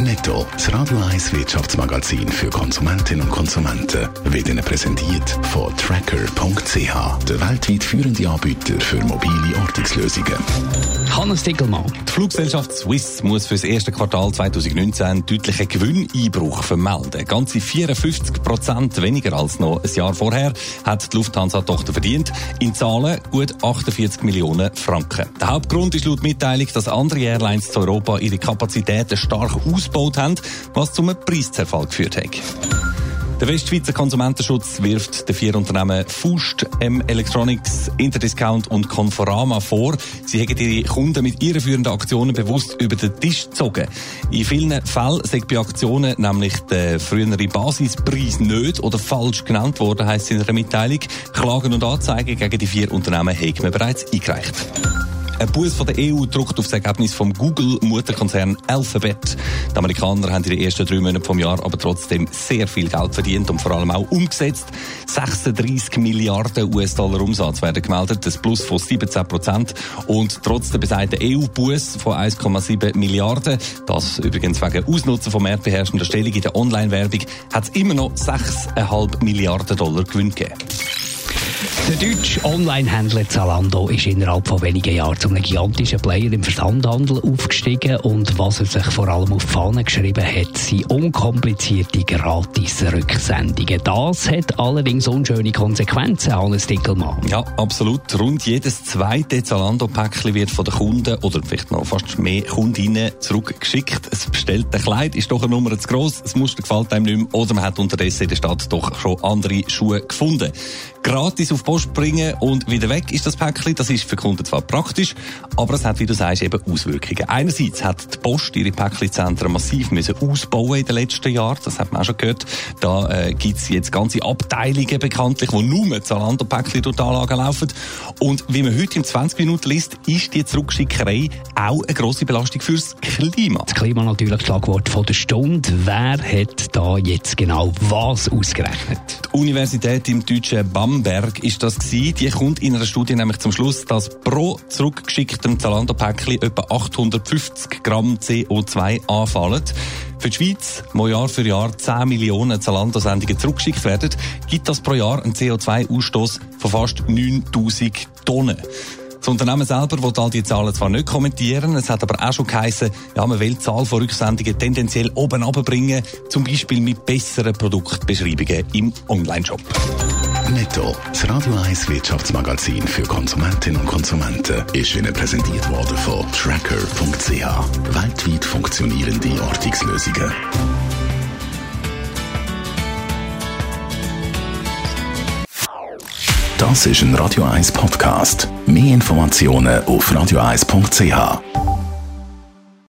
Netto, das Radio 1 Wirtschaftsmagazin für Konsumentinnen und Konsumenten, wird Ihnen präsentiert von Tracker.ch, der weltweit führende Anbieter für mobile Ortungslösungen. Hannes Dickelmann. Die Fluggesellschaft Swiss muss für das erste Quartal 2019 einen deutlichen Gewinneinbruch vermelden. Ganze 54% weniger als noch ein Jahr vorher hat die Lufthansa-Tochter verdient. In Zahlen gut 48 Millionen Franken. Der Hauptgrund ist laut Mitteilung, dass andere Airlines zu Europa ihre Kapazitäten stark ausbauen, haben, was zu einem Preiszerfall geführt hat. Der Westschweizer Konsumentenschutz wirft den 4 Unternehmen Fust, M Electronics, Interdiscount und Conforama vor. Sie haben ihre Kunden mit irreführenden Aktionen bewusst über den Tisch gezogen. In vielen Fällen sei bei Aktionen nämlich der frühere Basispreis nicht oder falsch genannt worden, heisst in einer Mitteilung. Klagen und Anzeigen gegen die 4 Unternehmen haben wir bereits eingereicht. Ein Buss von der EU drückt auf das Ergebnis vom Google-Mutterkonzern Alphabet. Die Amerikaner haben in den ersten 3 Monaten vom Jahr aber trotzdem sehr viel Geld verdient und vor allem auch umgesetzt. 36 Milliarden US-Dollar Umsatz werden gemeldet, das Plus von 17%. Und trotz der besagten EU-Buss von 1,7 Milliarden, das übrigens wegen Ausnutzen von marktbeherrschender Stellung in der Online-Werbung, hat es immer noch 6,5 Milliarden Dollar Gewinn gegeben. Der deutsche Online-Händler Zalando ist innerhalb von wenigen Jahren zu einem gigantischen Player im Versandhandel aufgestiegen, und was er sich vor allem auf die Fahne geschrieben hat, sind unkomplizierte Gratis-Rücksendungen. Das hat allerdings unschöne Konsequenzen, Hannes Dickelmann. Ja, absolut. Rund jedes zweite Zalando-Päckchen wird von den Kunden oder vielleicht noch fast mehr Kundinnen zurückgeschickt. Das bestellte Kleid ist doch eine Nummer zu gross, das Muster gefällt einem nicht mehr oder man hat unterdessen in der Stadt doch schon andere Schuhe gefunden. Gratis auf Post bringen und wieder weg ist das Päckchen. Das ist für Kunden zwar praktisch, aber es hat, wie du sagst, eben Auswirkungen. Einerseits hat die Post ihre Päckchenzentren massiv müssen ausbauen in den letzten Jahren. Das hat man auch schon gehört. Da gibt es jetzt ganze Abteilungen bekanntlich, wo nur Zalando-Päckchen durch die Anlagen laufen. Und wie man heute im 20-Minuten liest, ist die Zurückschickerei auch eine grosse Belastung fürs Klima. Das Klima natürlich das Schlagwort von der Stunde. Wer hat da jetzt genau was ausgerechnet? Die Universität im deutschen Bamberg ist das gewesen. Die kommt in einer Studie nämlich zum Schluss, dass pro zurückgeschicktem Zalando-Päckchen etwa 850 Gramm CO2 anfallen. Für die Schweiz, wo Jahr für Jahr 10 Millionen Zalando-Sendungen zurückgeschickt werden, gibt das pro Jahr einen CO2-Ausstoß von fast 9000 Tonnen. Das Unternehmen selber will all die Zahlen zwar nicht kommentieren, es hat aber auch schon geheissen, ja, man will die Zahl von Rücksendungen tendenziell oben runterbringen, zum Beispiel mit besseren Produktbeschreibungen im Onlineshop. Netto, das Radio 1 Wirtschaftsmagazin für Konsumentinnen und Konsumenten, ist Ihnen präsentiert worden von Tracker.ch. Weltweit funktionierende Ortungslösungen. Das ist ein Radio 1 Podcast. Mehr Informationen auf radio1.ch.